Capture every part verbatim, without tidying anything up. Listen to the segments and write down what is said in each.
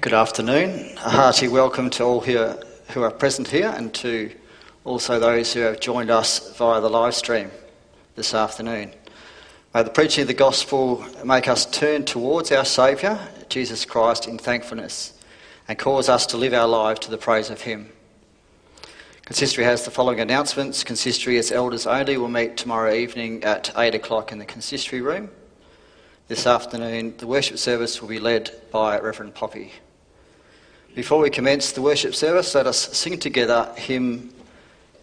Good afternoon. A hearty welcome to all here who are present here and to also those who have joined us via the live stream this afternoon. May the preaching of the gospel make us turn towards our Saviour, Jesus Christ, in thankfulness and cause us to live our life to the praise of Him. Consistory has the following announcements. Consistory as elders only will meet tomorrow evening at eight o'clock in the consistory room. This afternoon the worship service will be led by Reverend Poppy. Before we commence the worship service, let us sing together hymn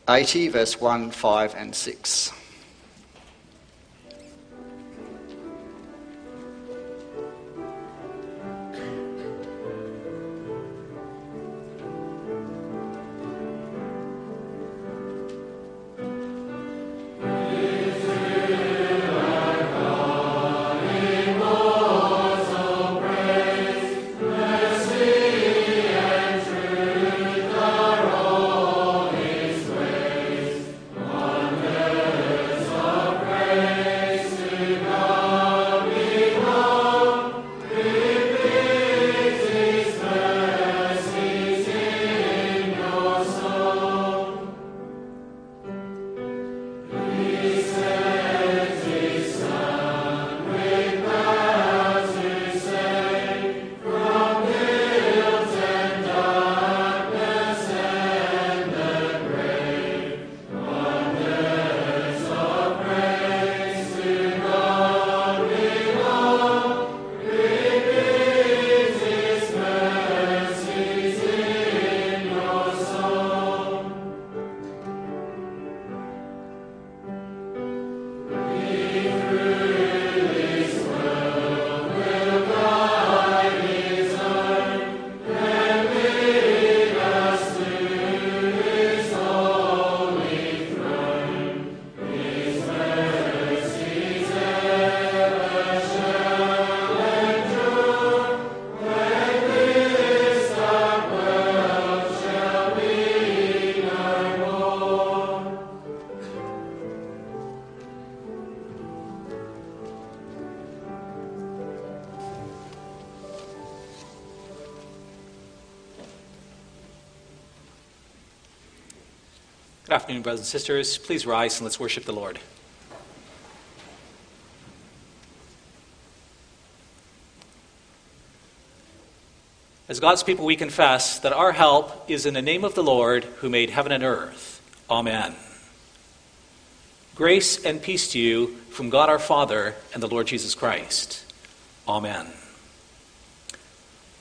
eighty, verse one, five and six. Good afternoon, brothers and sisters. Please rise and let's worship the Lord. As God's people, we confess that our help is in the name of the Lord who made heaven and earth. Amen. Grace and peace to you from God our Father and the Lord Jesus Christ. Amen.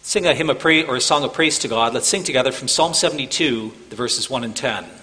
Sing a hymn of praise or a song of praise to God. Let's sing together from Psalm seventy-two, the verses one and ten. Amen.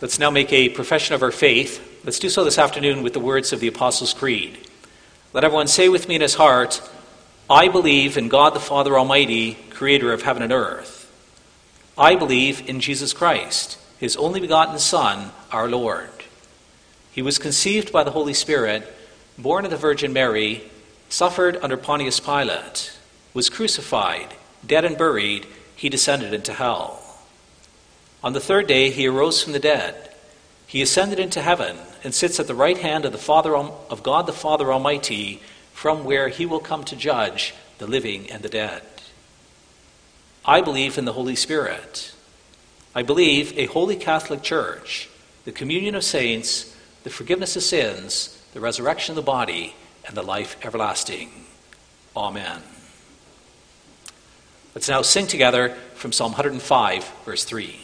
Let's now make a profession of our faith. Let's do so this afternoon with the words of the Apostles' Creed. Let everyone say with me in his heart, I believe in God the Father Almighty, creator of heaven and earth. I believe in Jesus Christ, his only begotten Son, our Lord. He was conceived by the Holy Spirit, born of the Virgin Mary, suffered under Pontius Pilate, was crucified, dead and buried, he descended into hell. On the third day he arose from the dead. He ascended into heaven and sits at the right hand of the Father of God the Father Almighty, from where he will come to judge the living and the dead. I believe in the Holy Spirit. I believe a holy Catholic Church, the communion of saints, the forgiveness of sins, the resurrection of the body, and the life everlasting. Amen. Let's now sing together from Psalm one oh five, verse three.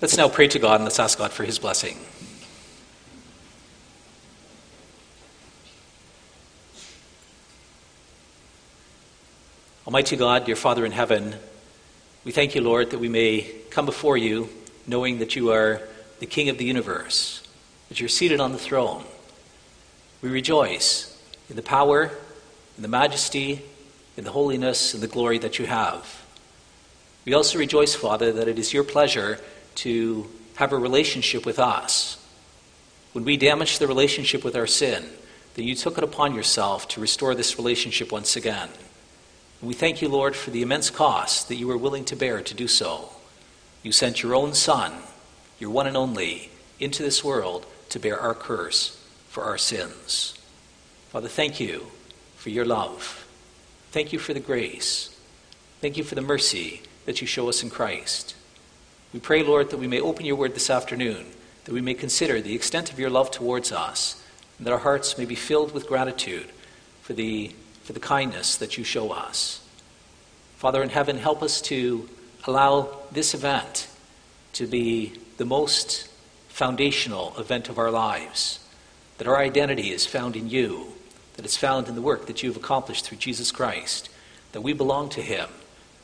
Let's now pray to God and let's ask God for his blessing. Almighty God, dear Father in heaven, we thank you, Lord, that we may come before you knowing that you are the King of the universe, that you're seated on the throne. We rejoice in the power, in the majesty, in the holiness, and the glory that you have. We also rejoice, Father, that it is your pleasure to have a relationship with us. When we damage the relationship with our sin, then you took it upon yourself to restore this relationship once again. And we thank you, Lord, for the immense cost that you were willing to bear to do so. You sent your own Son, your one and only, into this world to bear our curse for our sins. Father, thank you for your love. Thank you for the grace. Thank you for the mercy that you show us in Christ. We pray, Lord, that we may open your word this afternoon, that we may consider the extent of your love towards us, and that our hearts may be filled with gratitude for the, for the kindness that you show us. Father in heaven, help us to allow this event to be the most foundational event of our lives, that our identity is found in you, that it's found in the work that you've accomplished through Jesus Christ, that we belong to him,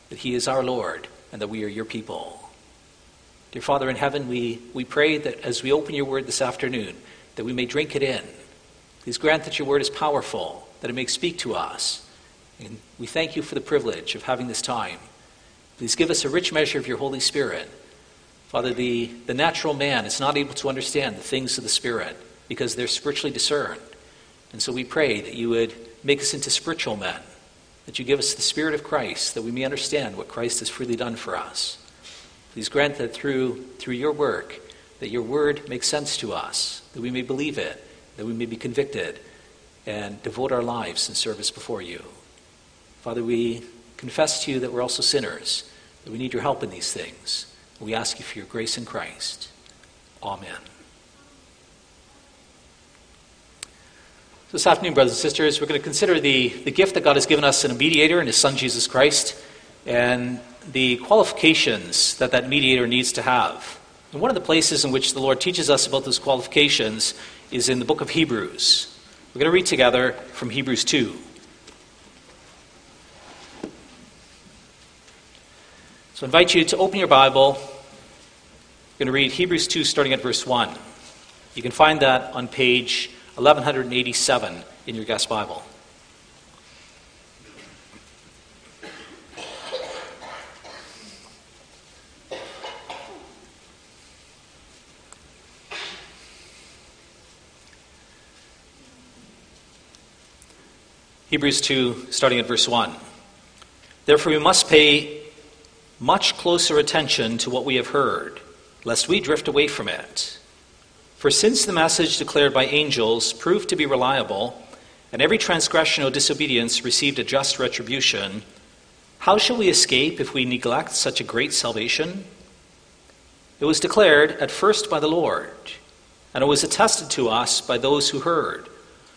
that he is our Lord, and that we are your people. Dear Father in heaven, we, we pray that as we open your word this afternoon, that we may drink it in. Please grant that your word is powerful, that it may speak to us. And we thank you for the privilege of having this time. Please give us a rich measure of your Holy Spirit. Father, the, the natural man is not able to understand the things of the Spirit because they're spiritually discerned. And so we pray that you would make us into spiritual men, that you give us the Spirit of Christ, that we may understand what Christ has freely done for us. Please grant that through through your work, that your word makes sense to us, that we may believe it, that we may be convicted and devote our lives in service before you. Father, we confess to you that we're also sinners, that we need your help in these things. We ask you for your grace in Christ. Amen. So this afternoon, brothers and sisters, we're going to consider the, the gift that God has given us in a mediator in his Son, Jesus Christ, and the qualifications that that mediator needs to have. And one of the places in which the Lord teaches us about those qualifications is in the book of Hebrews. We're going to read together from Hebrews two. So I invite you to open your Bible. We're going to read Hebrews two starting at verse one. You can find that on page eleven eighty-seven in your guest Bible. Hebrews two, starting at verse one. Therefore we must pay much closer attention to what we have heard, lest we drift away from it. For since the message declared by angels proved to be reliable, and every transgression or disobedience received a just retribution, how shall we escape if we neglect such a great salvation? It was declared at first by the Lord, and it was attested to us by those who heard,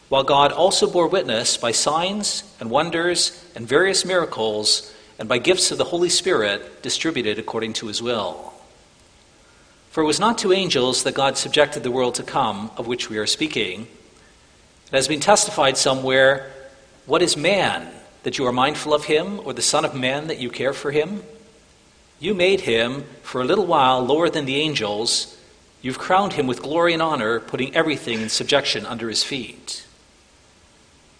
while God also bore witness by signs and wonders and various miracles, and by gifts of the Holy Spirit distributed according to his will. For it was not to angels that God subjected the world to come, of which we are speaking. It has been testified somewhere, what is man, that you are mindful of him, or the son of man, that you care for him? You made him for a little while lower than the angels. You've crowned him with glory and honor, putting everything in subjection under his feet.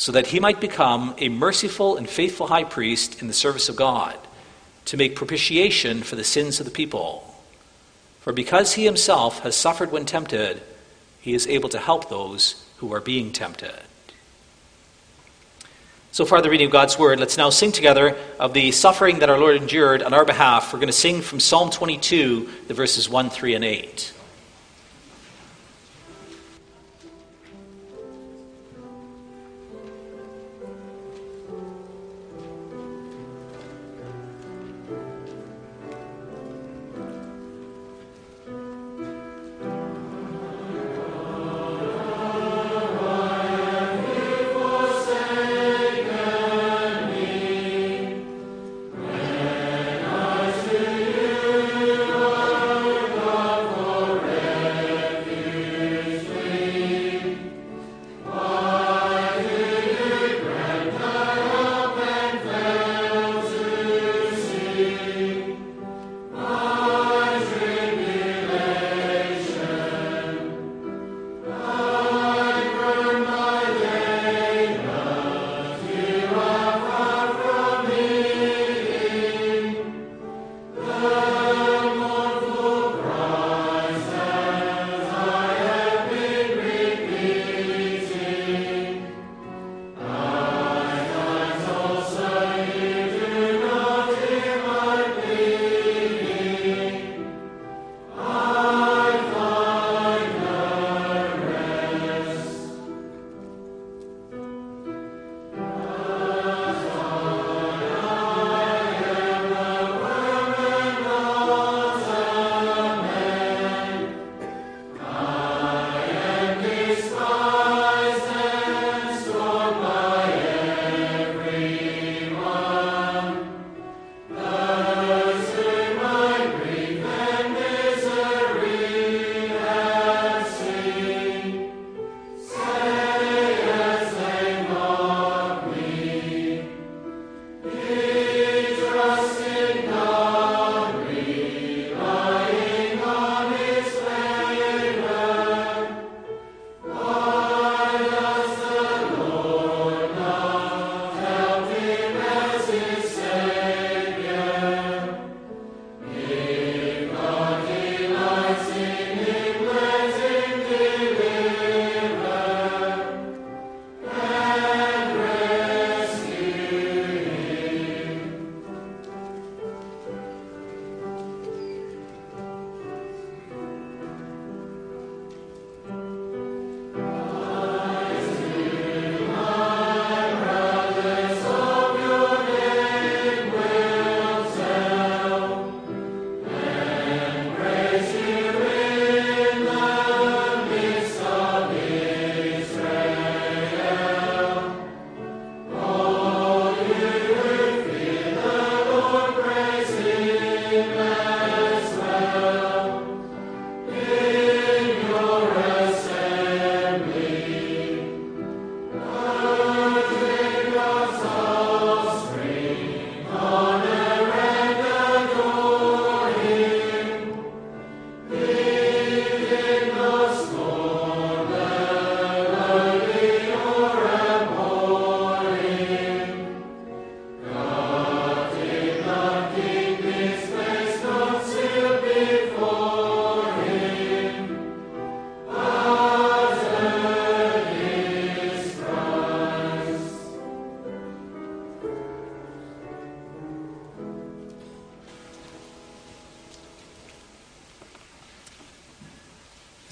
so that he might become a merciful and faithful high priest in the service of God, to make propitiation for the sins of the people. For because he himself has suffered when tempted, he is able to help those who are being tempted. So far the reading of God's word. Let's now sing together of the suffering that our Lord endured on our behalf. We're going to sing from Psalm twenty-two, the verses one, three, and eight.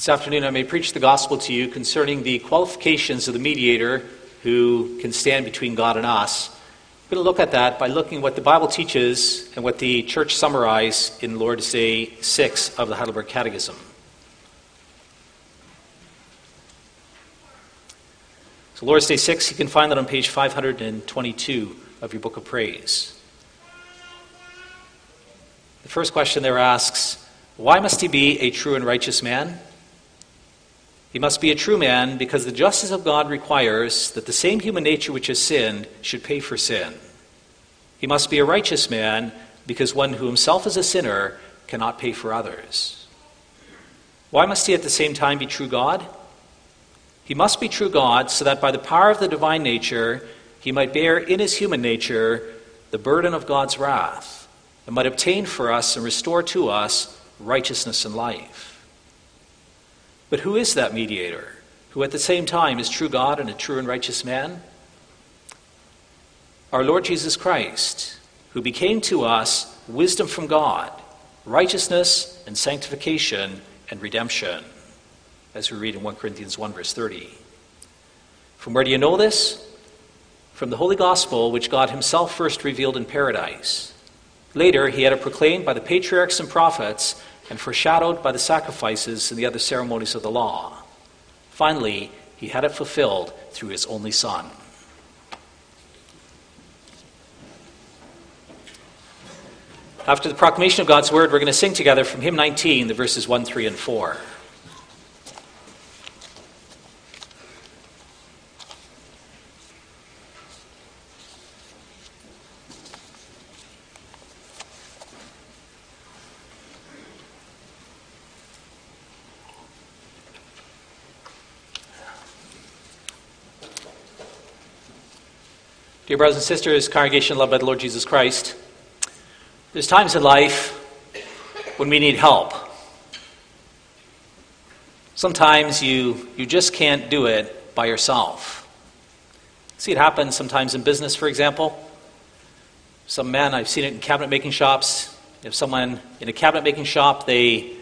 This afternoon I may preach the gospel to you concerning the qualifications of the mediator who can stand between God and us. We're going to look at that by looking at what the Bible teaches and what the church summarized in Lord's Day six of the Heidelberg Catechism. So Lord's Day six, you can find that on page five hundred twenty-two of your Book of Praise. The first question there asks, why must he be a true and righteous man? He must be a true man because the justice of God requires that the same human nature which has sinned should pay for sin. He must be a righteous man because one who himself is a sinner cannot pay for others. Why must he at the same time be true God? He must be true God so that by the power of the divine nature he might bear in his human nature the burden of God's wrath and might obtain for us and restore to us righteousness and life. But who is that mediator, who at the same time is true God and a true and righteous man? Our Lord Jesus Christ, who became to us wisdom from God, righteousness and sanctification and redemption, as we read in First Corinthians one, verse thirty. From where do you know this? From the Holy Gospel, which God himself first revealed in paradise. Later, he had it proclaimed by the patriarchs and prophets, and foreshadowed by the sacrifices and the other ceremonies of the law. Finally, he had it fulfilled through his only Son. After the proclamation of God's word, we're going to sing together from hymn nineteen, the verses one, three, and four. Dear brothers and sisters, congregation loved by the Lord Jesus Christ, there's times in life when we need help. Sometimes you, you just can't do it by yourself. See it happen sometimes in business, for example. Some men, I've seen it in cabinet making shops. If someone in a cabinet making shop, they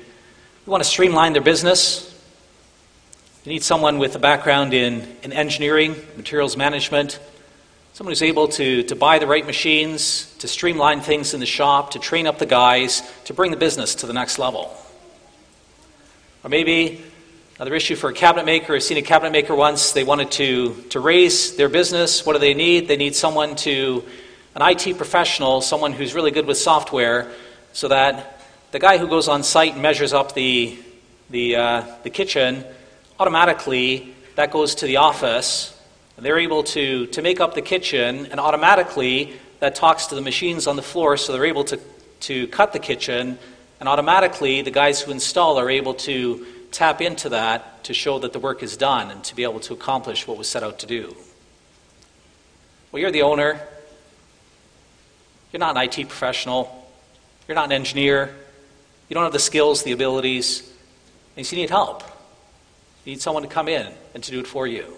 want to streamline their business. You need someone with a background in, in engineering, materials management, someone who's able to, to buy the right machines, to streamline things in the shop, to train up the guys, to bring the business to the next level. Or maybe another issue for a cabinet maker. I've seen a cabinet maker once. They wanted to, to raise their business. What do they need? They need someone to, an I T professional, someone who's really good with software, so that the guy who goes on site and measures up the, the, uh, the kitchen, automatically that goes to the office. And they're able to, to make up the kitchen, and automatically that talks to the machines on the floor, so they're able to, to cut the kitchen, and automatically the guys who install are able to tap into that to show that the work is done and to be able to accomplish what was set out to do. Well, you're the owner. You're not an I T professional. You're not an engineer. You don't have the skills, the abilities, and so you need help. You need someone to come in and to do it for you.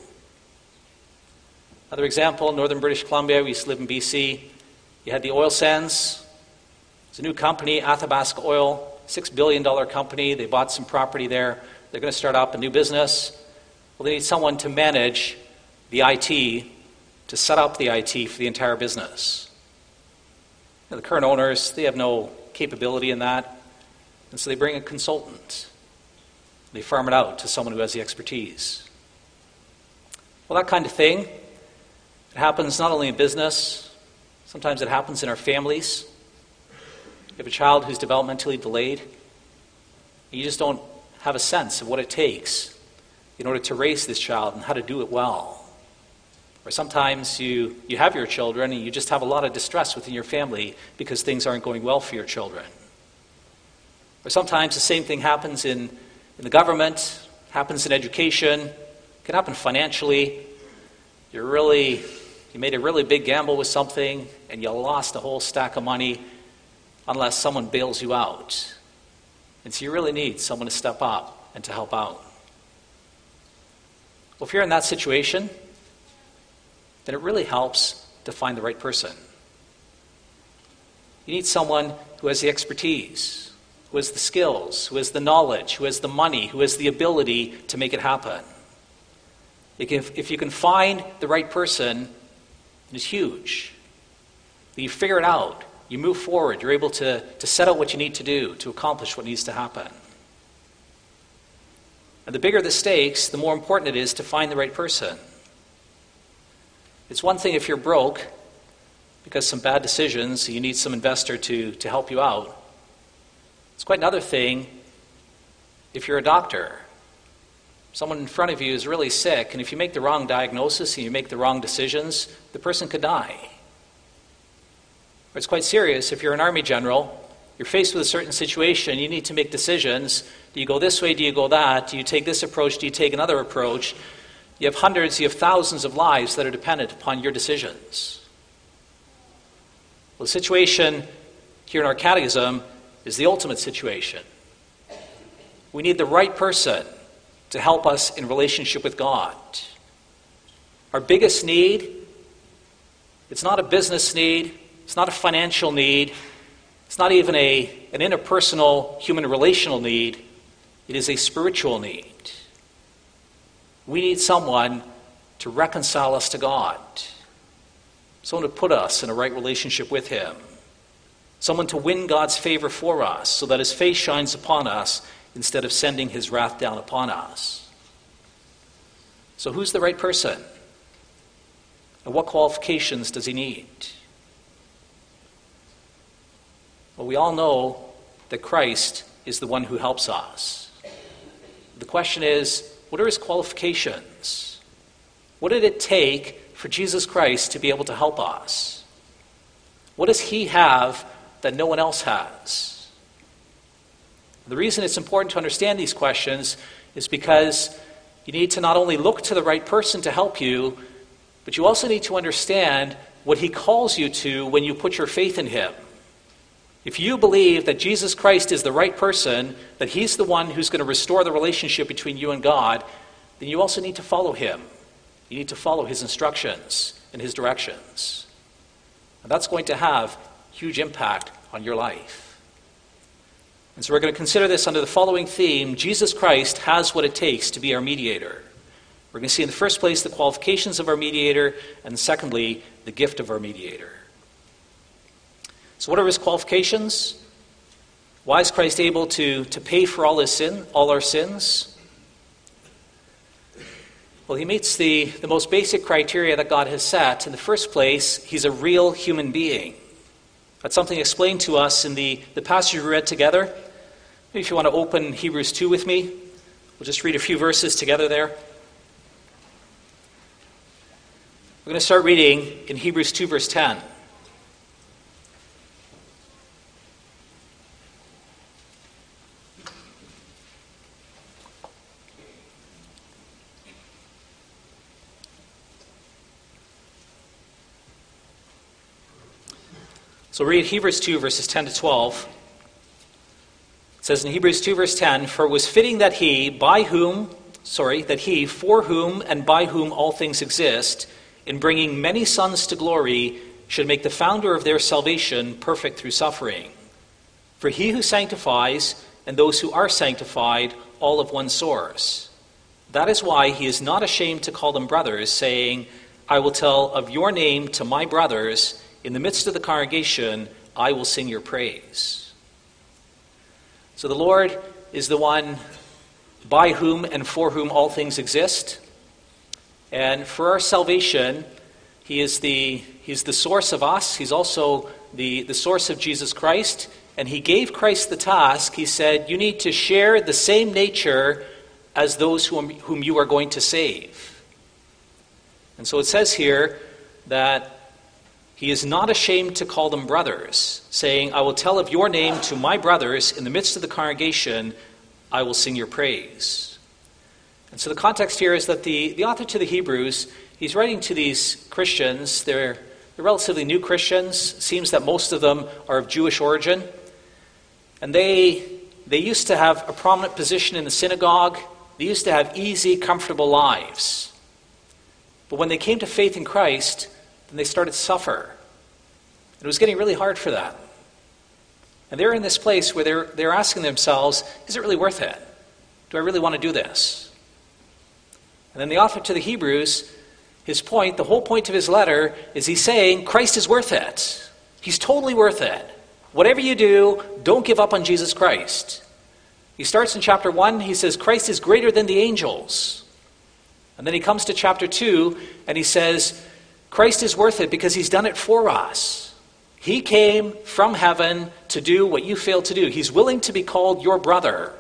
Another example, Northern British Columbia, we used to live in B C. You had the oil sands. It's a new company, Athabasca Oil, six billion dollars company. They bought some property there. They're going to start up a new business. Well, they need someone to manage the I T, to set up the I T for the entire business. Now, the current owners, they have no capability in that, and so they bring a consultant. They farm it out to someone who has the expertise. Well, that kind of thing, it happens not only in business, sometimes it happens in our families. You have a child who's developmentally delayed, and you just don't have a sense of what it takes in order to raise this child and how to do it well. Or sometimes you, you have your children and you just have a lot of distress within your family because things aren't going well for your children. Or sometimes the same thing happens in, in the government, happens in education, it can happen financially. You're really, you made a really big gamble with something and you lost a whole stack of money unless someone bails you out. And so you really need someone to step up and to help out. Well, if you're in that situation, then it really helps to find the right person. You need someone who has the expertise, who has the skills, who has the knowledge, who has the money, who has the ability to make it happen. If, if you can find the right person, it is huge. You figure it out. You move forward. You're able to, to set out what you need to do to accomplish what needs to happen. And the bigger the stakes, the more important it is to find the right person. It's one thing if you're broke because some bad decisions, you need some investor to, to help you out. It's quite another thing if you're a doctor. Someone in front of you is really sick, and if you make the wrong diagnosis and you make the wrong decisions, the person could die. Or it's quite serious if you're an army general. You're faced with a certain situation, you need to make decisions. Do you go this way, do you go that? Do you take this approach, do you take another approach? You have hundreds, you have thousands of lives that are dependent upon your decisions. Well, the situation here in our catechism is the ultimate situation. We need the right person to help us in relationship with God. Our biggest need, it's not a business need, it's not a financial need, it's not even a, an interpersonal human relational need. It is a spiritual need. We need someone to reconcile us to God. Someone to put us in a right relationship with Him. Someone to win God's favor for us so that His face shines upon us instead of sending His wrath down upon us. So who's the right person? And what qualifications does he need? Well, we all know that Christ is the one who helps us. The question is, what are his qualifications? What did it take for Jesus Christ to be able to help us? What does he have that no one else has? The reason it's important to understand these questions is because you need to not only look to the right person to help you, but you also need to understand what he calls you to when you put your faith in him. If you believe that Jesus Christ is the right person, that he's the one who's going to restore the relationship between you and God, then you also need to follow him. You need to follow his instructions and his directions. And that's going to have huge impact on your life. And so we're going to consider this under the following theme: Jesus Christ has what it takes to be our mediator. We're going to see in the first place the qualifications of our mediator, and secondly, the gift of our mediator. So what are his qualifications? Why is Christ able to, to pay for all his sin, all our sins? Well, he meets the, the most basic criteria that God has set. In the first place, he's a real human being. That's something explained to us in the, the passage we read together. Maybe if you want to open Hebrews two with me, we'll just read a few verses together there. We're going to start reading in Hebrews two, verse ten. So read Hebrews two, verses ten to twelve. It says in Hebrews two, verse ten, For it was fitting that he, by whom, sorry, that he, for whom and by whom all things exist, in bringing many sons to glory, should make the founder of their salvation perfect through suffering. For he who sanctifies, and those who are sanctified, all of one source. That is why he is not ashamed to call them brothers, saying, I will tell of your name to my brothers. In the midst of the congregation, I will sing your praise. So the Lord is the one by whom and for whom all things exist. And for our salvation, he is the, he's the source of us. He's also the, the source of Jesus Christ. And he gave Christ the task. He said, you need to share the same nature as those whom, whom you are going to save. And so it says here that he is not ashamed to call them brothers, saying, I will tell of your name to my brothers. In the midst of the congregation, I will sing your praise. And so the context here is that the, the author to the Hebrews, he's writing to these Christians. They're, they're relatively new Christians. It seems that most of them are of Jewish origin. And they, they used to have a prominent position in the synagogue. They used to have easy, comfortable lives. But when they came to faith in Christ, and they started to suffer. It was getting really hard for them. And they're in this place where they're, they're asking themselves, is it really worth it? Do I really want to do this? And then the author to the Hebrews, his point, the whole point of his letter, is he's saying Christ is worth it. He's totally worth it. Whatever you do, don't give up on Jesus Christ. He starts in chapter one, he says Christ is greater than the angels. And then he comes to chapter two, and he says Christ is worth it because he's done it for us. He came from heaven to do what you failed to do. He's willing to be called your brother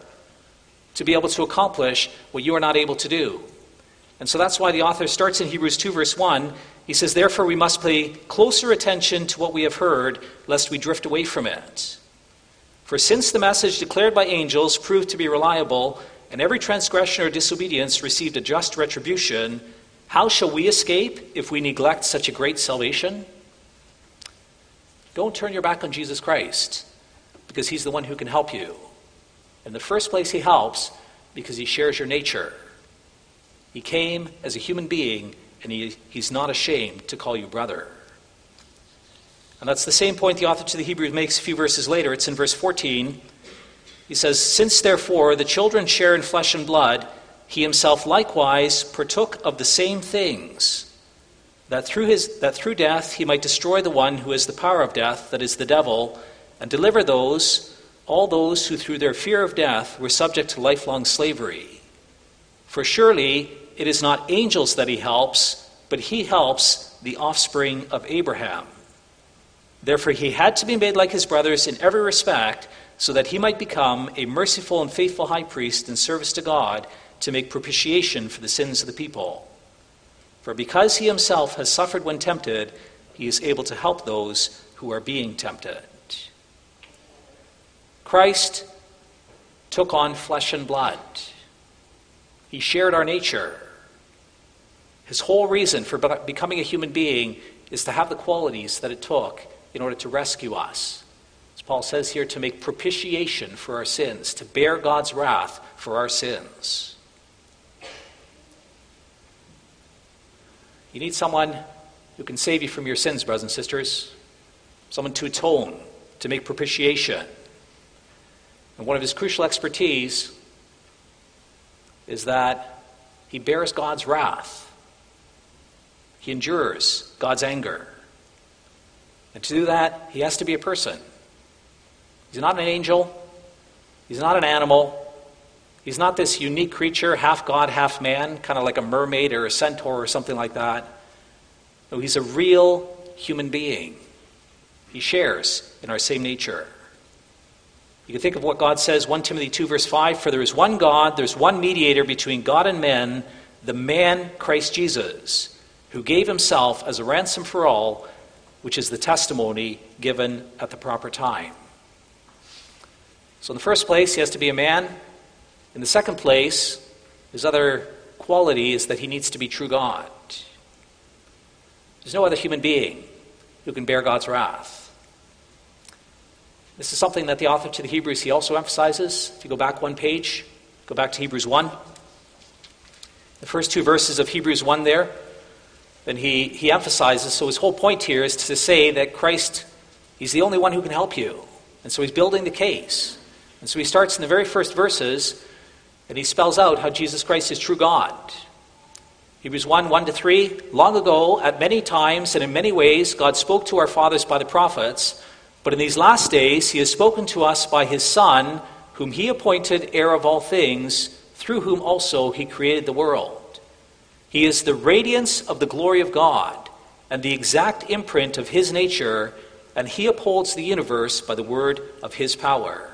to be able to accomplish what you are not able to do. And so that's why the author starts in Hebrews two, verse one. He says, therefore we must pay closer attention to what we have heard, lest we drift away from it. For since the message declared by angels proved to be reliable, and every transgression or disobedience received a just retribution, how shall we escape if we neglect such a great salvation? Don't turn your back on Jesus Christ, because he's the one who can help you. In the first place, he helps because he shares your nature. He came as a human being, and he, he's not ashamed to call you brother. And that's the same point the author to the Hebrews makes a few verses later. It's in verse fourteen. He says, since therefore the children share in flesh and blood, he himself likewise partook of the same things, that through his that through death he might destroy the one who has the power of death, that is the devil, and deliver those, all those who through their fear of death were subject to lifelong slavery. For surely it is not angels that he helps, but he helps the offspring of Abraham. Therefore he had to be made like his brothers in every respect, so that he might become a merciful and faithful high priest in service to God, to make propitiation for the sins of the people. For because he himself has suffered when tempted, he is able to help those who are being tempted. Christ took on flesh and blood. He shared our nature. His whole reason for becoming a human being is to have the qualities that it took in order to rescue us. As Paul says here, to make propitiation for our sins, to bear God's wrath for our sins. You need someone who can save you from your sins, brothers and sisters. Someone to atone, to make propitiation. And one of his crucial expertise is that he bears God's wrath. He endures God's anger. And to do that, he has to be a person. He's not an angel. He's not an animal. He's not this unique creature, half God, half man, kind of like a mermaid or a centaur or something like that. No, he's a real human being. He shares in our same nature. You can think of what God says, First Timothy two, verse five, for there is one God, there's one mediator between God and men, the man Christ Jesus, who gave himself as a ransom for all, which is the testimony given at the proper time. So in the first place, he has to be a man. In the second place, his other quality is that he needs to be true God. There's no other human being who can bear God's wrath. This is something that the author to the Hebrews, he also emphasizes. If you go back one page, go back to Hebrews one. The first two verses of Hebrews one there, then he, he emphasizes, so his whole point here is to say that Christ, he's the only one who can help you. And so he's building the case. And so he starts in the very first verses, and he spells out how Jesus Christ is true God. Hebrews one, one to three, long ago, at many times and in many ways, God spoke to our fathers by the prophets, but in these last days he has spoken to us by his Son, whom he appointed heir of all things, through whom also he created the world. He is the radiance of the glory of God, and the exact imprint of his nature, and he upholds the universe by the word of his power.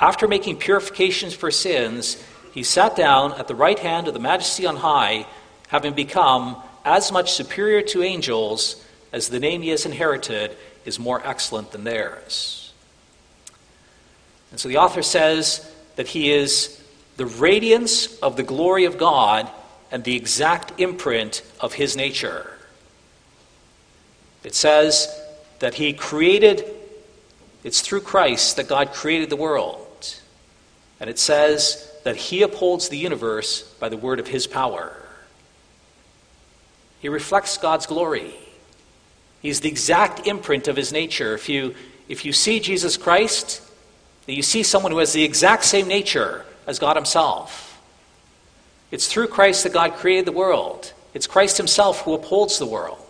After making purifications for sins, he sat down at the right hand of the Majesty on high, having become as much superior to angels as the name he has inherited is more excellent than theirs. And so the author says that he is the radiance of the glory of God and the exact imprint of his nature. It says that he created, it's through Christ that God created the world. And it says that he upholds the universe by the word of his power. He reflects God's glory. He's the exact imprint of his nature. If you If you see Jesus Christ, then you see someone who has the exact same nature as God himself. It's through Christ that God created the world. It's Christ himself who upholds the world.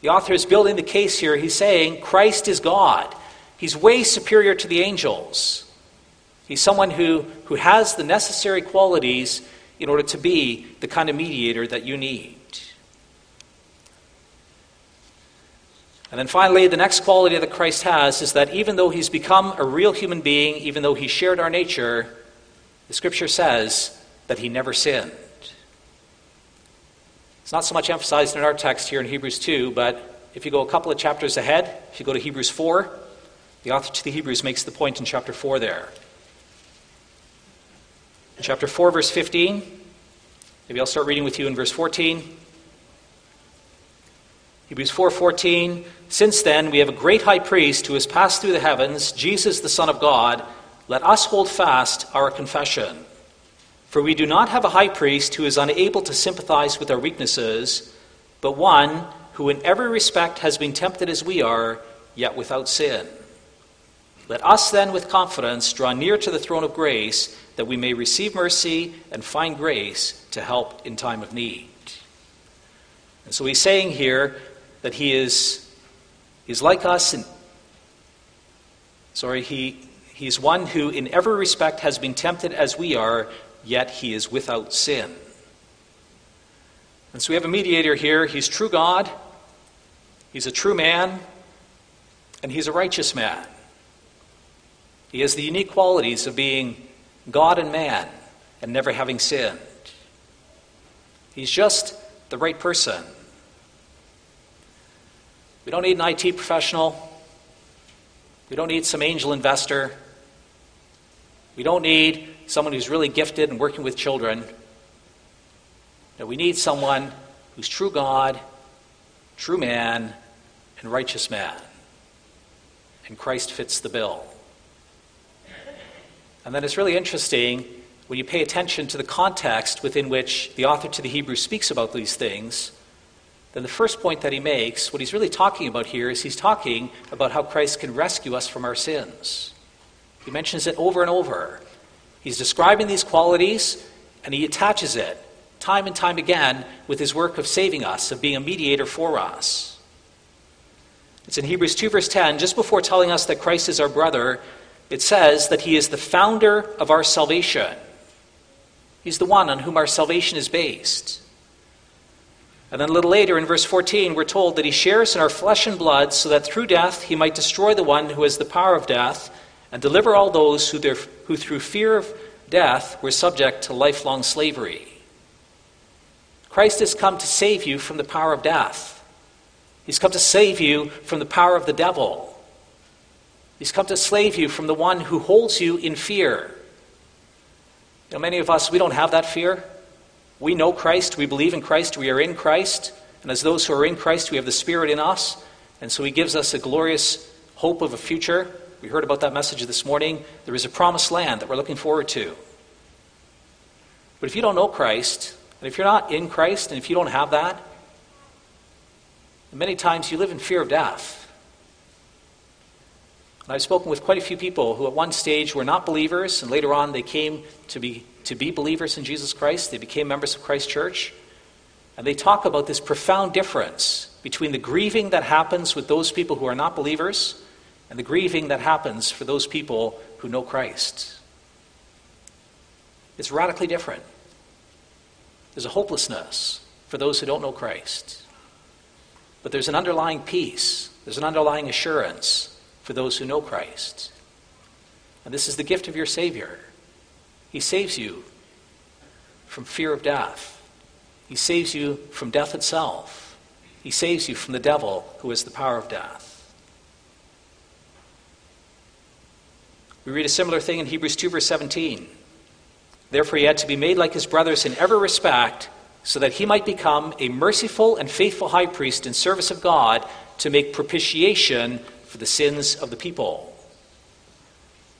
The author is building the case here. He's saying Christ is God. He's way superior to the angels. He's someone who, who has the necessary qualities in order to be the kind of mediator that you need. And then finally, the next quality that Christ has is that even though he's become a real human being, even though he shared our nature, the scripture says that he never sinned. It's not so much emphasized in our text here in Hebrews two, but if you go a couple of chapters ahead, if you go to Hebrews four, the author to the Hebrews makes the point in chapter four there. In chapter four, verse fifteen, maybe I'll start reading with you in verse fourteen. Hebrews four fourteen, "Since then we have a great high priest who has passed through the heavens, Jesus the Son of God. Let us hold fast our confession. For we do not have a high priest who is unable to sympathize with our weaknesses, but one who in every respect has been tempted as we are, yet without sin. Let us then with confidence draw near to the throne of grace, that we may receive mercy and find grace to help in time of need." And so he's saying here that he is he's like us, and sorry, he he's one who in every respect has been tempted as we are, yet he is without sin. And so we have a mediator here. He's true God, he's a true man, and he's a righteous man. He has the unique qualities of being God and man and never having sinned. He's just the right person. We don't need an I T professional. We don't need some angel investor. We don't need someone who's really gifted and working with children. No, we need someone who's true God, true man, and righteous man. And Christ fits the bill. And then it's really interesting when you pay attention to the context within which the author to the Hebrews speaks about these things. Then the first point that he makes, what he's really talking about here, is he's talking about how Christ can rescue us from our sins. He mentions it over and over. He's describing these qualities, and he attaches it time and time again with his work of saving us, of being a mediator for us. It's in Hebrews two verse ten, just before telling us that Christ is our brother, it says that he is the founder of our salvation. He's the one on whom our salvation is based. And then a little later in verse fourteen, we're told that he shares in our flesh and blood so that through death he might destroy the one who has the power of death and deliver all those who, there, who through fear of death were subject to lifelong slavery. Christ has come to save you from the power of death. He's come to save you from the power of the devil. He's come to save you from the one who holds you in fear. You know, many of us, we don't have that fear. We know Christ, we believe in Christ, we are in Christ. And as those who are in Christ, we have the Spirit in us. And so he gives us a glorious hope of a future. We heard about that message this morning. There is a promised land that we're looking forward to. But if you don't know Christ, and if you're not in Christ, and if you don't have that, many times you live in fear of death. And I've spoken with quite a few people who at one stage were not believers, and later on they came to be to be believers in Jesus Christ. They became members of Christ Church. And they talk about this profound difference between the grieving that happens with those people who are not believers and the grieving that happens for those people who know Christ. It's radically different. There's a hopelessness for those who don't know Christ. But there's an underlying peace. There's an underlying assurance for those who know Christ. And this is the gift of your Savior. He saves you from fear of death. He saves you from death itself. He saves you from the devil who is the power of death. We read a similar thing in Hebrews two verse seventeen. "Therefore he had to be made like his brothers in every respect, so that he might become a merciful and faithful high priest in service of God to make propitiation for the sins of the people."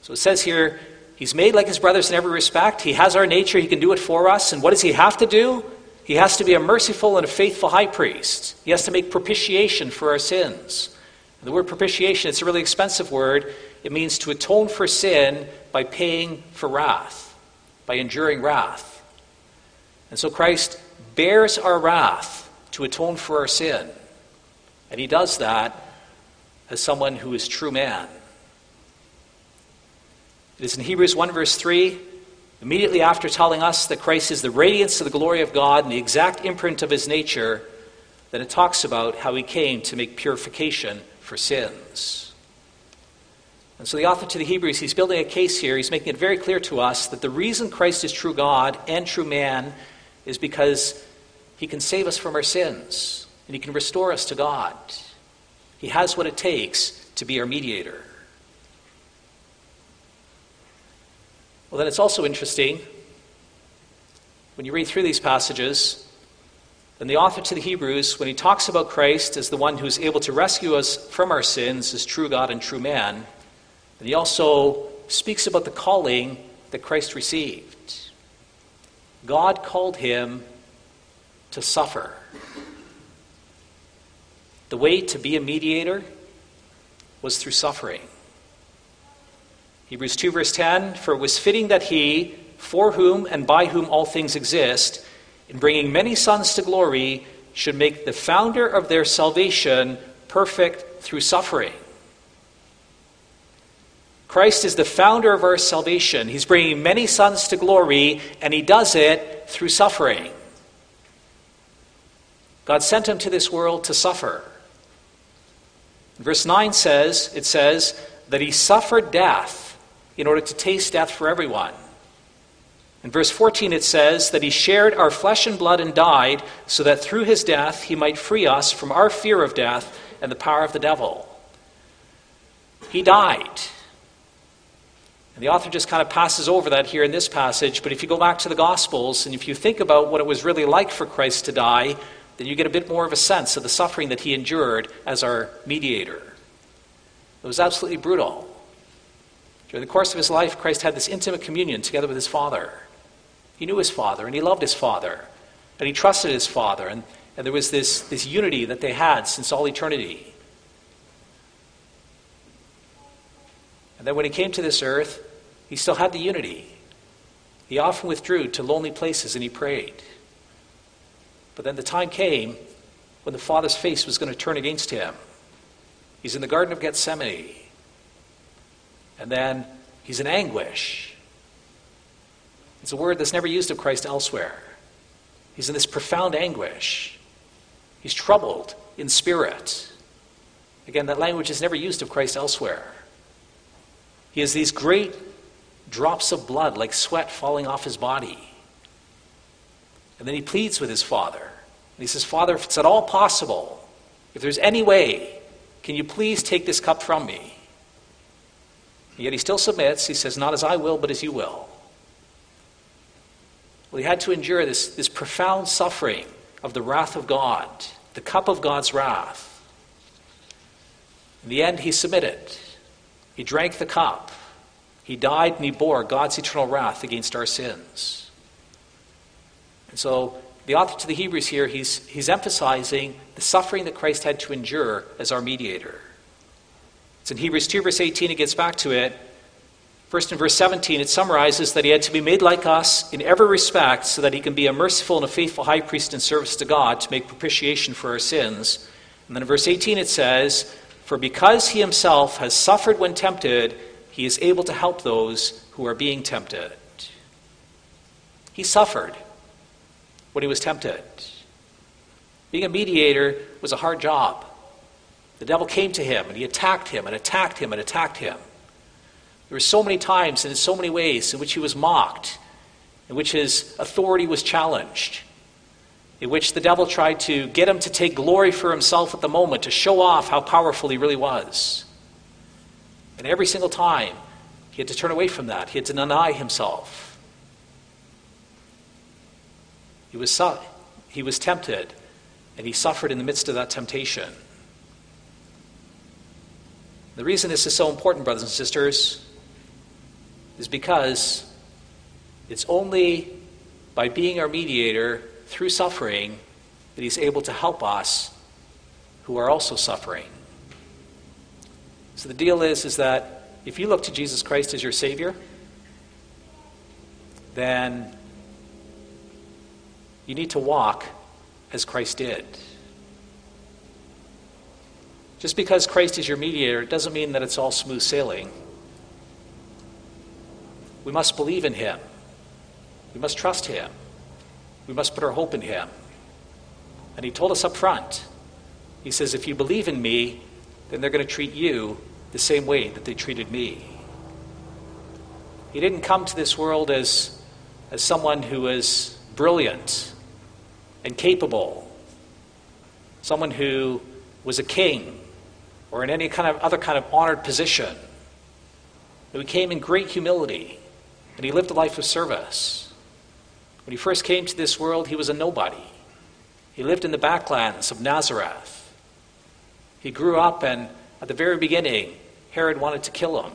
So it says here, he's made like his brothers in every respect. He has our nature. He can do it for us. And what does he have to do? He has to be a merciful and a faithful high priest. He has to make propitiation for our sins. The word propitiation, it's a really expensive word. It means to atone for sin by paying for wrath, by enduring wrath. And so Christ bears our wrath to atone for our sin. And he does that as someone who is true man. It is in Hebrews one verse three, immediately after telling us that Christ is the radiance of the glory of God and the exact imprint of his nature, that it talks about how he came to make purification for sins. And so the author to the Hebrews, he's building a case here. He's making it very clear to us that the reason Christ is true God and true man is because he can save us from our sins and he can restore us to God. He has what it takes to be our mediator. Well, then it's also interesting, when you read through these passages, then the author to the Hebrews, when he talks about Christ as the one who's able to rescue us from our sins as true God and true man, and he also speaks about the calling that Christ received. God called him to suffer. The way to be a mediator was through suffering. Hebrews two verse ten, for it was fitting that he, for whom and by whom all things exist, in bringing many sons to glory, should make the founder of their salvation perfect through suffering. Christ is the founder of our salvation. He's bringing many sons to glory, and he does it through suffering. God sent him to this world to suffer. Verse nine says, it says, that he suffered death in order to taste death for everyone. In verse fourteen it says that he shared our flesh and blood and died so that through his death he might free us from our fear of death and the power of the devil. He died. And the author just kind of passes over that here in this passage, but if you go back to the Gospels and if you think about what it was really like for Christ to die, then you get a bit more of a sense of the suffering that he endured as our mediator. It was absolutely brutal. During the course of his life, Christ had this intimate communion together with his Father. He knew his Father, and he loved his Father, and he trusted his Father, and, and there was this, this unity that they had since all eternity. And then when he came to this earth, he still had the unity. He often withdrew to lonely places, and he prayed. But then the time came when the Father's face was going to turn against him. He's in the Garden of Gethsemane. And then he's in anguish. It's a word that's never used of Christ elsewhere. He's in this profound anguish. He's troubled in spirit. Again, that language is never used of Christ elsewhere. He has these great drops of blood, like sweat falling off his body. And then he pleads with his Father. And he says, Father, if it's at all possible, if there's any way, can you please take this cup from me? And yet he still submits. He says, not as I will, but as you will. Well, he had to endure this, this profound suffering of the wrath of God, the cup of God's wrath. In the end, he submitted. He drank the cup. He died and he bore God's eternal wrath against our sins. And so the author to the Hebrews here, he's, he's emphasizing the suffering that Christ had to endure as our mediator. It's in Hebrews two verse eighteen, it gets back to it. First in verse seventeen, it summarizes that he had to be made like us in every respect so that he can be a merciful and a faithful high priest in service to God to make propitiation for our sins. And then in verse eighteen it says, for because he himself has suffered when tempted, he is able to help those who are being tempted. He suffered when he was tempted. Being a mediator was a hard job. The devil came to him and he attacked him and attacked him and attacked him. There were so many times and in so many ways in which he was mocked, in which his authority was challenged, in which the devil tried to get him to take glory for himself at the moment, to show off how powerful he really was. And every single time, he had to turn away from that. He had to deny himself. He was, su- he was tempted, and he suffered in the midst of that temptation. The reason this is so important, brothers and sisters, is because it's only by being our mediator through suffering that he's able to help us who are also suffering. So the deal is, is that if you look to Jesus Christ as your Savior, then you need to walk as Christ did. Just because Christ is your mediator, it doesn't mean that it's all smooth sailing. We must believe in him. We must trust him. We must put our hope in him. And he told us up front. He says, if you believe in me, then they're going to treat you the same way that they treated me. He didn't come to this world as, as someone who is brilliant and capable, someone who was a king or in any kind of other kind of honored position. And he came in great humility, and he lived a life of service. When he first came to this world, he was a nobody. He lived in the backlands of Nazareth. He grew up, and at the very beginning, Herod wanted to kill him.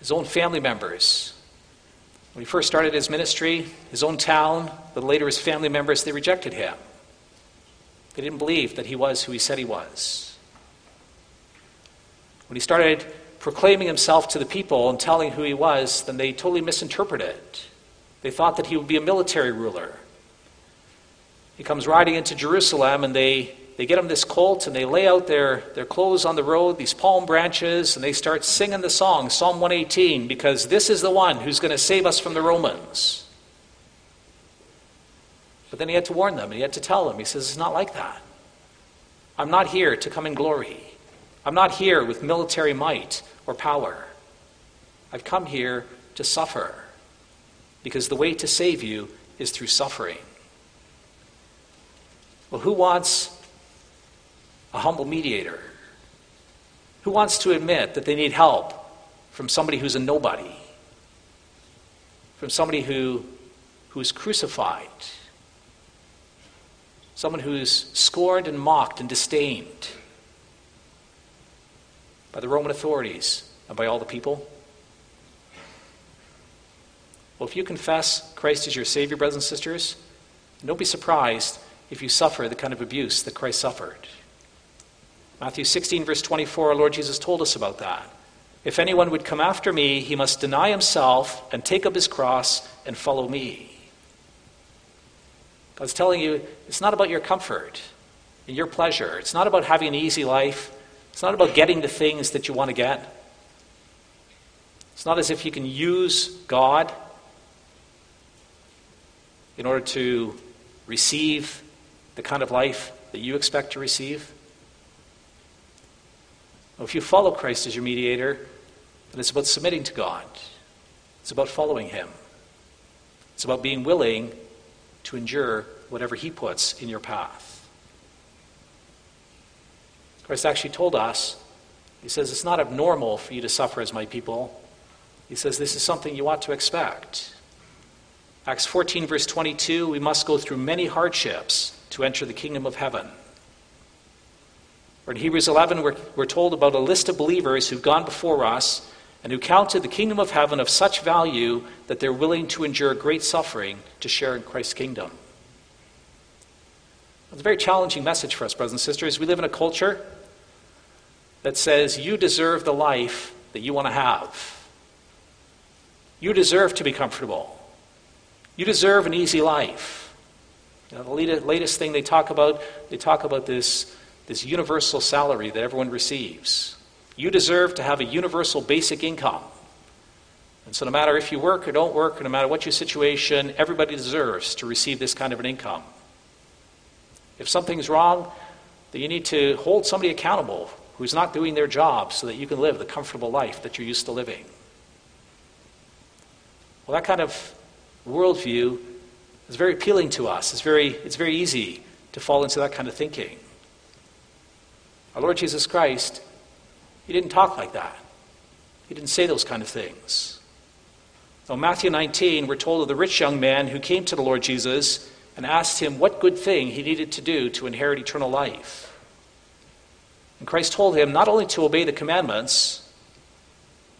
His own family members, when he first started his ministry, his own town, then later his family members, they rejected him. They didn't believe that he was who he said he was. When he started proclaiming himself to the people and telling who he was, then they totally misinterpreted. They thought that he would be a military ruler. He comes riding into Jerusalem, and they, they get him this colt, and they lay out their, their clothes on the road, these palm branches, and they start singing the song, Psalm one eighteen, because this is the one who's going to save us from the Romans. But then he had to warn them, and he had to tell them. He says, it's not like that. I'm not here to come in glory. I'm not here with military might or power. I've come here to suffer, because the way to save you is through suffering. Well, who wants a humble mediator? Who wants to admit that they need help from somebody who's a nobody? From somebody who who's crucified? Someone who's scorned and mocked and disdained by the Roman authorities, and by all the people? Well, if you confess Christ as your Savior, brothers and sisters, don't be surprised if you suffer the kind of abuse that Christ suffered. Matthew sixteen, verse twenty-four, our Lord Jesus told us about that. If anyone would come after me, he must deny himself and take up his cross and follow me. God's telling you, it's not about your comfort and your pleasure. It's not about having an easy life. It's not about getting the things that you want to get. It's not as if you can use God in order to receive the kind of life that you expect to receive. Well, if you follow Christ as your mediator, then it's about submitting to God. It's about following him. It's about being willing to endure whatever he puts in your path. Christ actually told us, he says, it's not abnormal for you to suffer as my people. He says, this is something you ought to expect. Acts fourteen, verse twenty-two, we must go through many hardships to enter the kingdom of heaven. Or in Hebrews eleven, we're, we're told about a list of believers who've gone before us and who counted the kingdom of heaven of such value that they're willing to endure great suffering to share in Christ's kingdom. It's a very challenging message for us, brothers and sisters. We live in a culture that says you deserve the life that you want to have. You deserve to be comfortable. You deserve an easy life. You know, the latest thing they talk about, they talk about this, this universal salary that everyone receives. You deserve to have a universal basic income. And so no matter if you work or don't work, or no matter what your situation, everybody deserves to receive this kind of an income. If something's wrong, then you need to hold somebody accountable who's not doing their job so that you can live the comfortable life that you're used to living. Well, that kind of worldview is very appealing to us. It's very, it's very easy to fall into that kind of thinking. Our Lord Jesus Christ, he didn't talk like that. He didn't say those kind of things. Now, Matthew nineteen, we're told of the rich young man who came to the Lord Jesus and asked him what good thing he needed to do to inherit eternal life. And Christ told him not only to obey the commandments.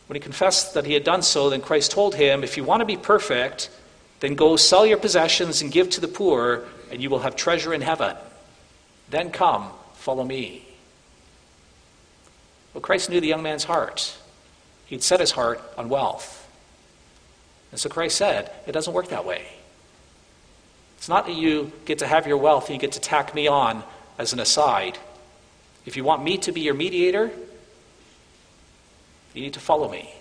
When he confessed that he had done so, then Christ told him, if you want to be perfect, then go sell your possessions and give to the poor, and you will have treasure in heaven. Then come, follow me. Well, Christ knew the young man's heart. He'd set his heart on wealth. And so Christ said, it doesn't work that way. It's not that you get to have your wealth and you get to tack me on as an aside. If you want me to be your mediator, you need to follow me.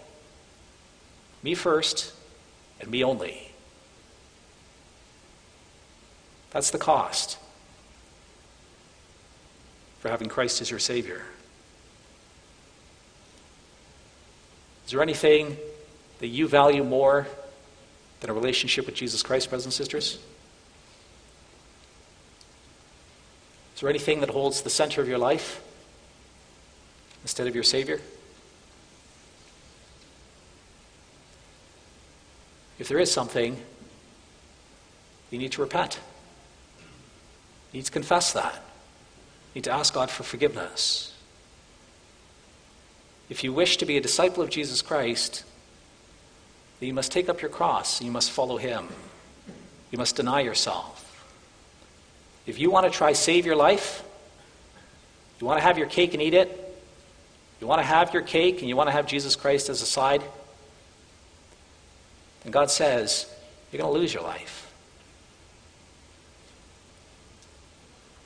Me first and me only. That's the cost for having Christ as your Savior. Is there anything that you value more than a relationship with Jesus Christ, brothers and sisters? Is there anything that holds the center of your life instead of your Savior? If there is something, you need to repent. You need to confess that. You need to ask God for forgiveness. If you wish to be a disciple of Jesus Christ, then you must take up your cross and you must follow him. You must deny yourself. If you want to try save your life, you want to have your cake and eat it, you want to have your cake and you want to have Jesus Christ as a side, then God says, you're going to lose your life.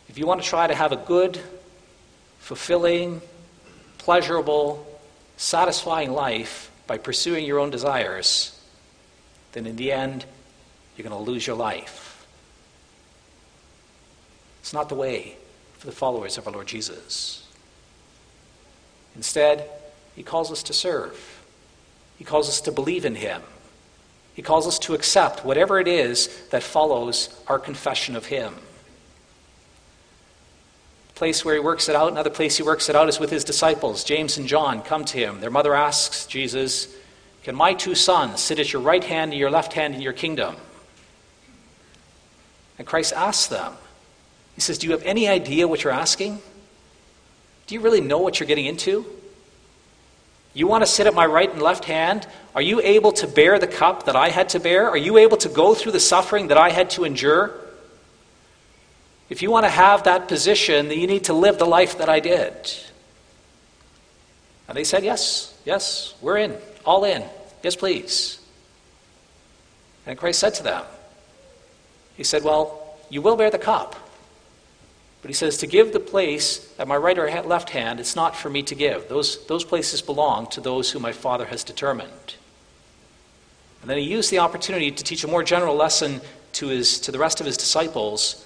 If you want to try to have a good, fulfilling, pleasurable, satisfying life by pursuing your own desires, then in the end, you're going to lose your life. It's not the way for the followers of our Lord Jesus. Instead, he calls us to serve. He calls us to believe in him. He calls us to accept whatever it is that follows our confession of him. The place where he works it out, another place he works it out is with his disciples. James and John come to him. Their mother asks Jesus, "Can my two sons sit at your right hand and your left hand in your kingdom?" And Christ asks them, he says, do you have any idea what you're asking? Do you really know what you're getting into? You want to sit at my right and left hand? Are you able to bear the cup that I had to bear? Are you able to go through the suffering that I had to endure? If you want to have that position, then you need to live the life that I did. And they said, yes, yes, we're in, all in. Yes, please. And Christ said to them, he said, well, you will bear the cup. But he says, to give the place at my right or left hand, it's not for me to give. Those, those places belong to those who my Father has determined. And then he used the opportunity to teach a more general lesson to, his, to the rest of his disciples.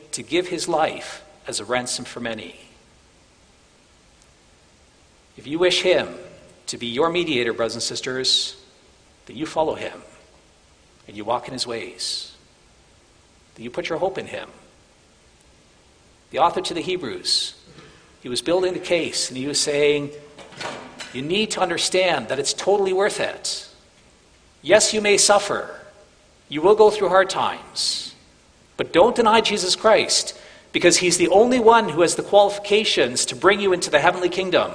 to give his life as a ransom for many. If you wish him to be your mediator, brothers and sisters, then you follow him and you walk in his ways. Then you put your hope in him. The author to the Hebrews, he was building the case and he was saying, you need to understand that it's totally worth it. Yes, you may suffer. You will go through hard times. But don't deny Jesus Christ, because he's the only one who has the qualifications to bring you into the heavenly kingdom.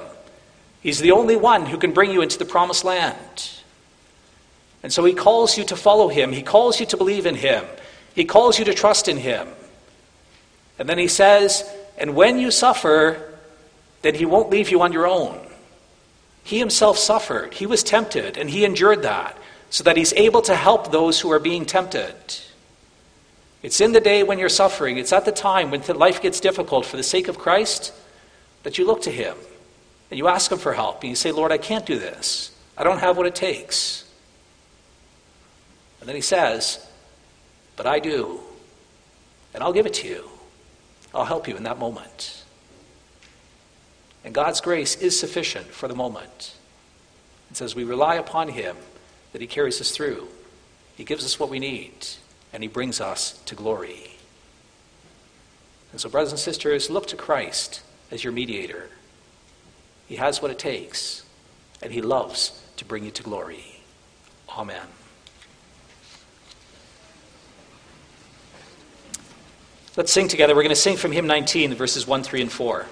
He's the only one who can bring you into the promised land. And so he calls you to follow him. He calls you to believe in him. He calls you to trust in him. And then he says, and when you suffer, then he won't leave you on your own. He himself suffered. He was tempted, and he endured that, so that he's able to help those who are being tempted. It's in the day when you're suffering. It's at the time when life gets difficult for the sake of Christ that you look to him, and you ask him for help, and you say, Lord, I can't do this. I don't have what it takes. And then he says, but I do, and I'll give it to you. I'll help you in that moment. And God's grace is sufficient for the moment. It says we rely upon him that he carries us through. He gives us what we need, and he brings us to glory. And so, brothers and sisters, look to Christ as your mediator. He has what it takes, and he loves to bring you to glory. Amen. Let's sing together. We're going to sing from hymn nineteen, verses one, three, and four.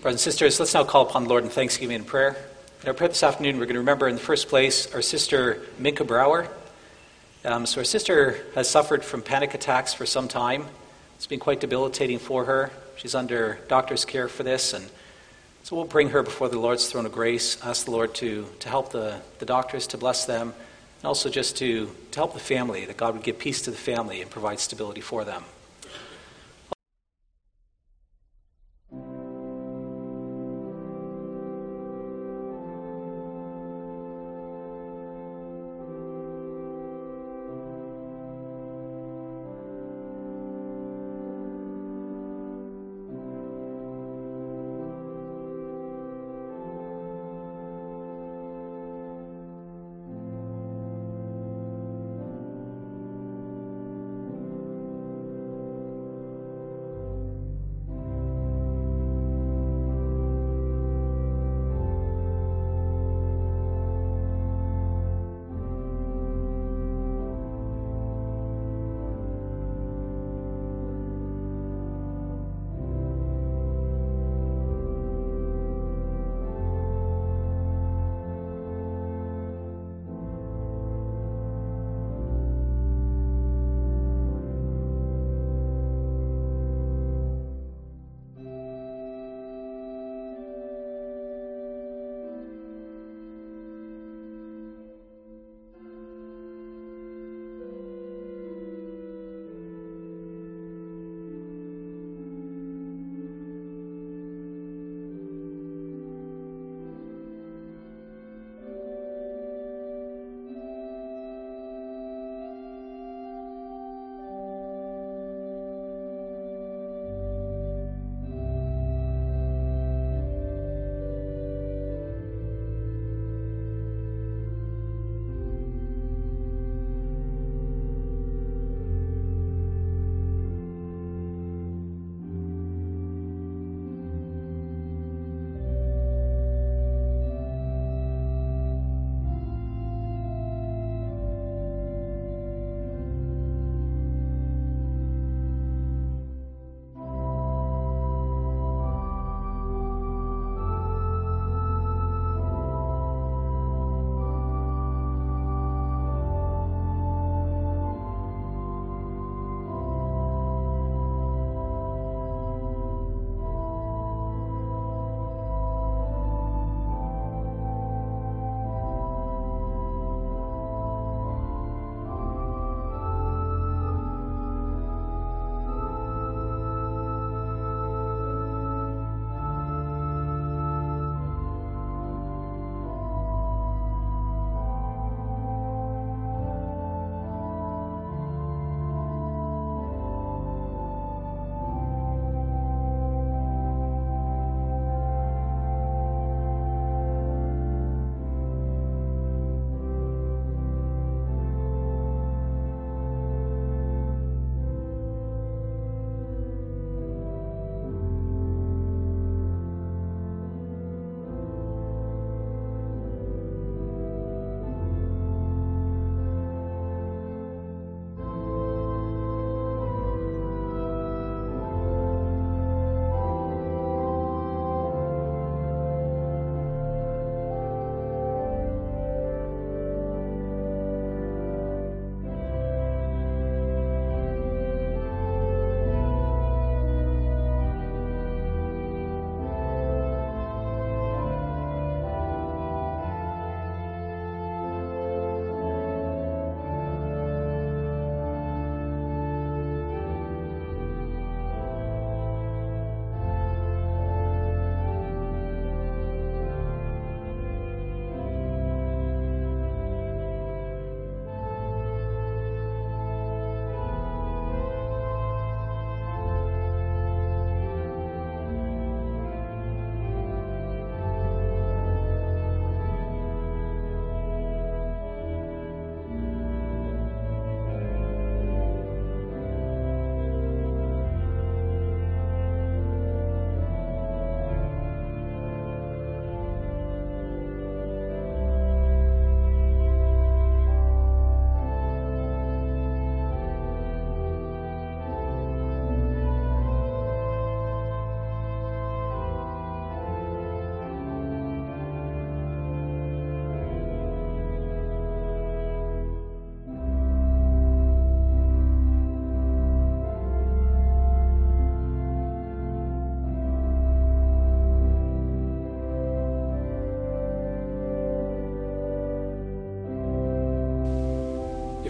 Brothers and sisters, let's now call upon the Lord in thanksgiving and prayer. In our prayer this afternoon, we're going to remember in the first place our sister Minka Brower. Um, so our sister has suffered from panic attacks for some time. It's been quite debilitating for her. She's under doctor's care for this, and so we'll bring her before the Lord's throne of grace, ask the Lord to, to help the, the doctors, to bless them, and also just to, to help the family, that God would give peace to the family and provide stability for them.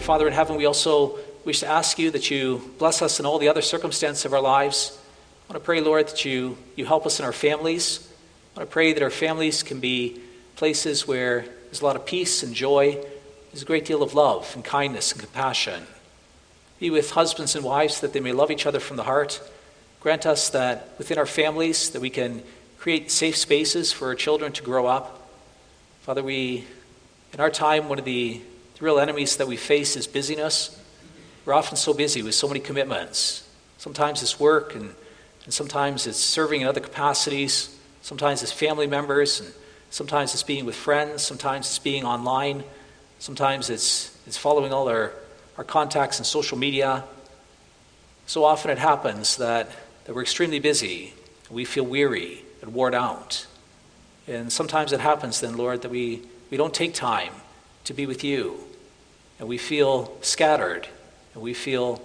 Father in heaven, we also wish to ask you that you bless us in all the other circumstances of our lives. I want to pray, Lord, that you, you help us in our families. I want to pray that our families can be places where there's a lot of peace and joy. There's a great deal of love and kindness and compassion. Be with husbands and wives that they may love each other from the heart. Grant us that within our families that we can create safe spaces for our children to grow up. Father, we, in our time, one of the, the real enemies that we face is busyness. We're often so busy with so many commitments. Sometimes it's work, and, and sometimes it's serving in other capacities. Sometimes it's family members, and sometimes it's being with friends. Sometimes it's being online. Sometimes it's it's following all our, our contacts and social media. So often it happens that, that we're extremely busy, and we feel weary and worn out. And sometimes it happens then, Lord, that we, we don't take time to be with you, and we feel scattered, and we feel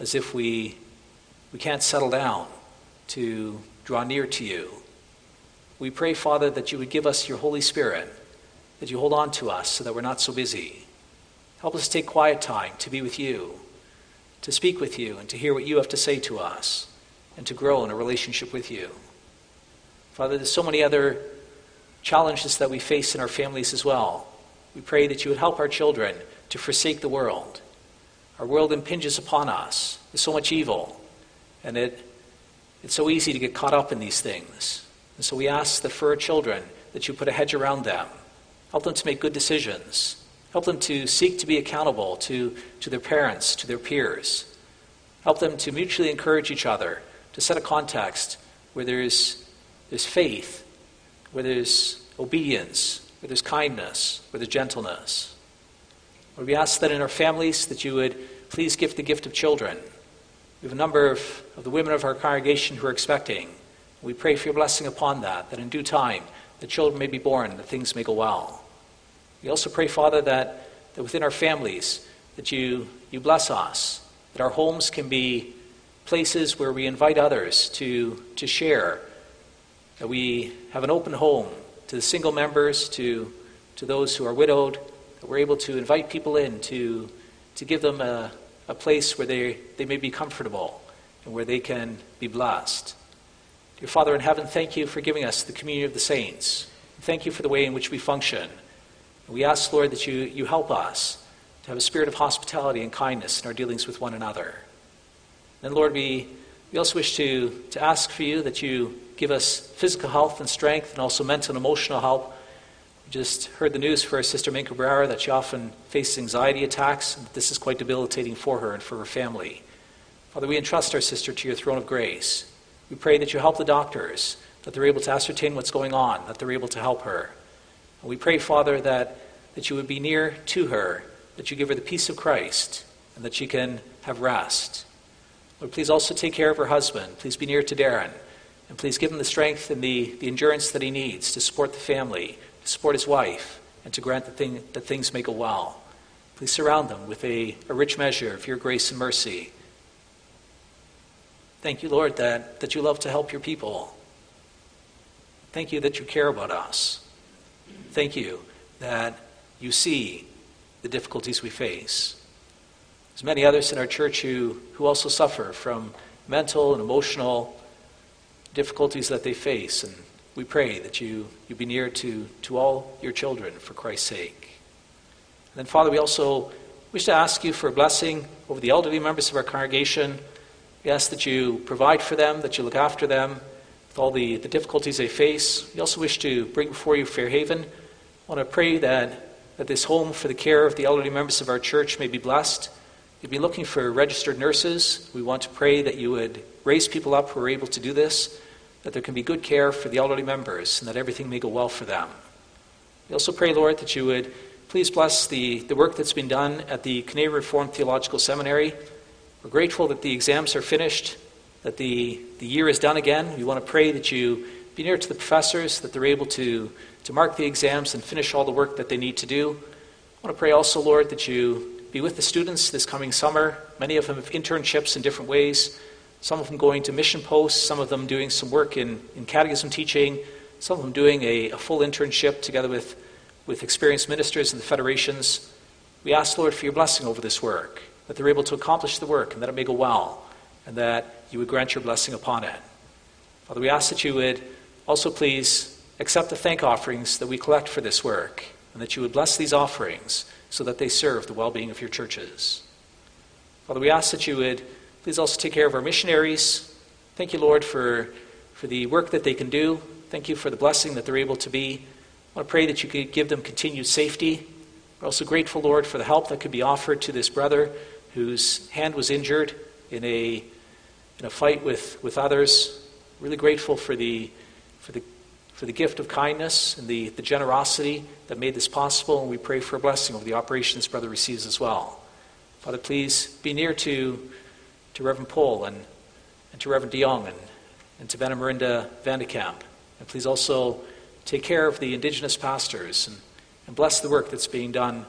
as if we we can't settle down to draw near to you. We pray, Father, that you would give us your Holy Spirit, that you hold on to us so that we're not so busy. Help us take quiet time to be with you, to speak with you, and to hear what you have to say to us, and to grow in a relationship with you. Father, there's so many other challenges that we face in our families as well. We pray that you would help our children to forsake the world. Our world impinges upon us. There's so much evil, and it it's so easy to get caught up in these things. And so we ask that for our children that you put a hedge around them. Help them to make good decisions. Help them to seek to be accountable to, to their parents, to their peers. Help them to mutually encourage each other, to set a context where there's there's faith, where there's obedience, where there's kindness, where there's gentleness. Lord, we ask that in our families that you would please give the gift of children. We have a number of, of the women of our congregation who are expecting. We pray for your blessing upon that, that in due time the children may be born, that things may go well. We also pray, Father, that, that within our families that you, you bless us, that our homes can be places where we invite others to, to share, that we have an open home to the single members, to, to those who are widowed, that we're able to invite people in to, to give them a, a place where they, they may be comfortable and where they can be blessed. Dear Father in heaven, thank you for giving us the communion of the saints. Thank you for the way in which we function. And we ask, Lord, that you, you help us to have a spirit of hospitality and kindness in our dealings with one another. And Lord, we, we also wish to, to ask for you that you give us physical health and strength, and also mental and emotional help. We just heard the news for our sister Minka Brower that she often faces anxiety attacks, and that this is quite debilitating for her and for her family. Father, we entrust our sister to your throne of grace. We pray that you help the doctors, that they're able to ascertain what's going on, that they're able to help her. And we pray, Father, that, that you would be near to her, that you give her the peace of Christ, and that she can have rest. Lord, please also take care of her husband. Please be near to Darren, and please give him the strength and the, the endurance that he needs to support the family, to support his wife, and to grant the thing, that things may go well. Please surround them with a, a rich measure of your grace and mercy. Thank you, Lord, that, that you love to help your people. Thank you that you care about us. Thank you that you see the difficulties we face. There's many others in our church who, who also suffer from mental and emotional difficulties that they face, and we pray that you, you be near to, to all your children for Christ's sake. And then, Father, we also wish to ask you for a blessing over the elderly members of our congregation. We ask that you provide for them, that you look after them with all the, the difficulties they face. We also wish to bring before you Fairhaven. I want to pray that, that this home for the care of the elderly members of our church may be blessed. You'll be looking for registered nurses. We want to pray that you would raise people up who are able to do this, that there can be good care for the elderly members, and that everything may go well for them. We also pray, Lord, that you would please bless the, the work that's been done at the Canadian Reformed Theological Seminary. We're grateful that the exams are finished, that the, the year is done again. We want to pray that you be near to the professors, that they're able to, to mark the exams and finish all the work that they need to do. I want to pray also, Lord, that you be with the students this coming summer. Many of them have internships in different ways, some of them going to mission posts, some of them doing some work in, in catechism teaching, some of them doing a, a full internship together with, with experienced ministers and the federations. We ask, Lord, for your blessing over this work, that they're able to accomplish the work and that it may go well, and that you would grant your blessing upon it. Father, we ask that you would also please accept the thank offerings that we collect for this work, and that you would bless these offerings so that they serve the well-being of your churches. Father, we ask that you would please also take care of our missionaries. Thank you, Lord, for, for the work that they can do. Thank you for the blessing that they're able to be. I want to pray that you could give them continued safety. We're also grateful, Lord, for the help that could be offered to this brother whose hand was injured in a in a fight with, with others. Really grateful for the for the for the gift of kindness and the, the generosity that made this possible, and we pray for a blessing over the operation this brother receives as well. Father, please be near to to Reverend Pohl and, and to Reverend De Jong and, and to Mirinda Vandekamp. And please also take care of the Indigenous pastors and, and bless the work that's being done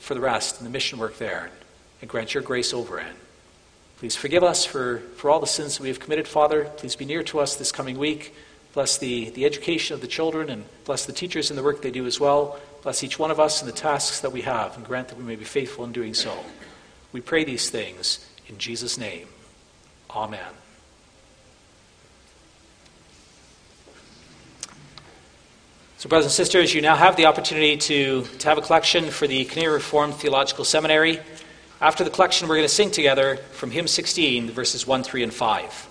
for the rest and the mission work there, and grant your grace over it. Please forgive us for, for all the sins that we have committed, Father. Please be near to us this coming week. Bless the, the education of the children, and bless the teachers and the work they do as well. Bless each one of us and the tasks that we have, and grant that we may be faithful in doing so. We pray these things in Jesus' name. Amen. So brothers and sisters, you now have the opportunity to, to have a collection for the Canadian Reformed Theological Seminary. After the collection, we're going to sing together from hymn sixteen, verses one, three, and five.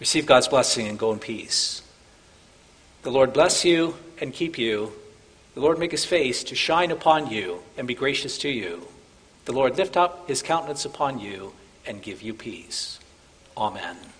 Receive God's blessing and go in peace. The Lord bless you and keep you. The Lord make his face to shine upon you and be gracious to you. The Lord lift up his countenance upon you and give you peace. Amen.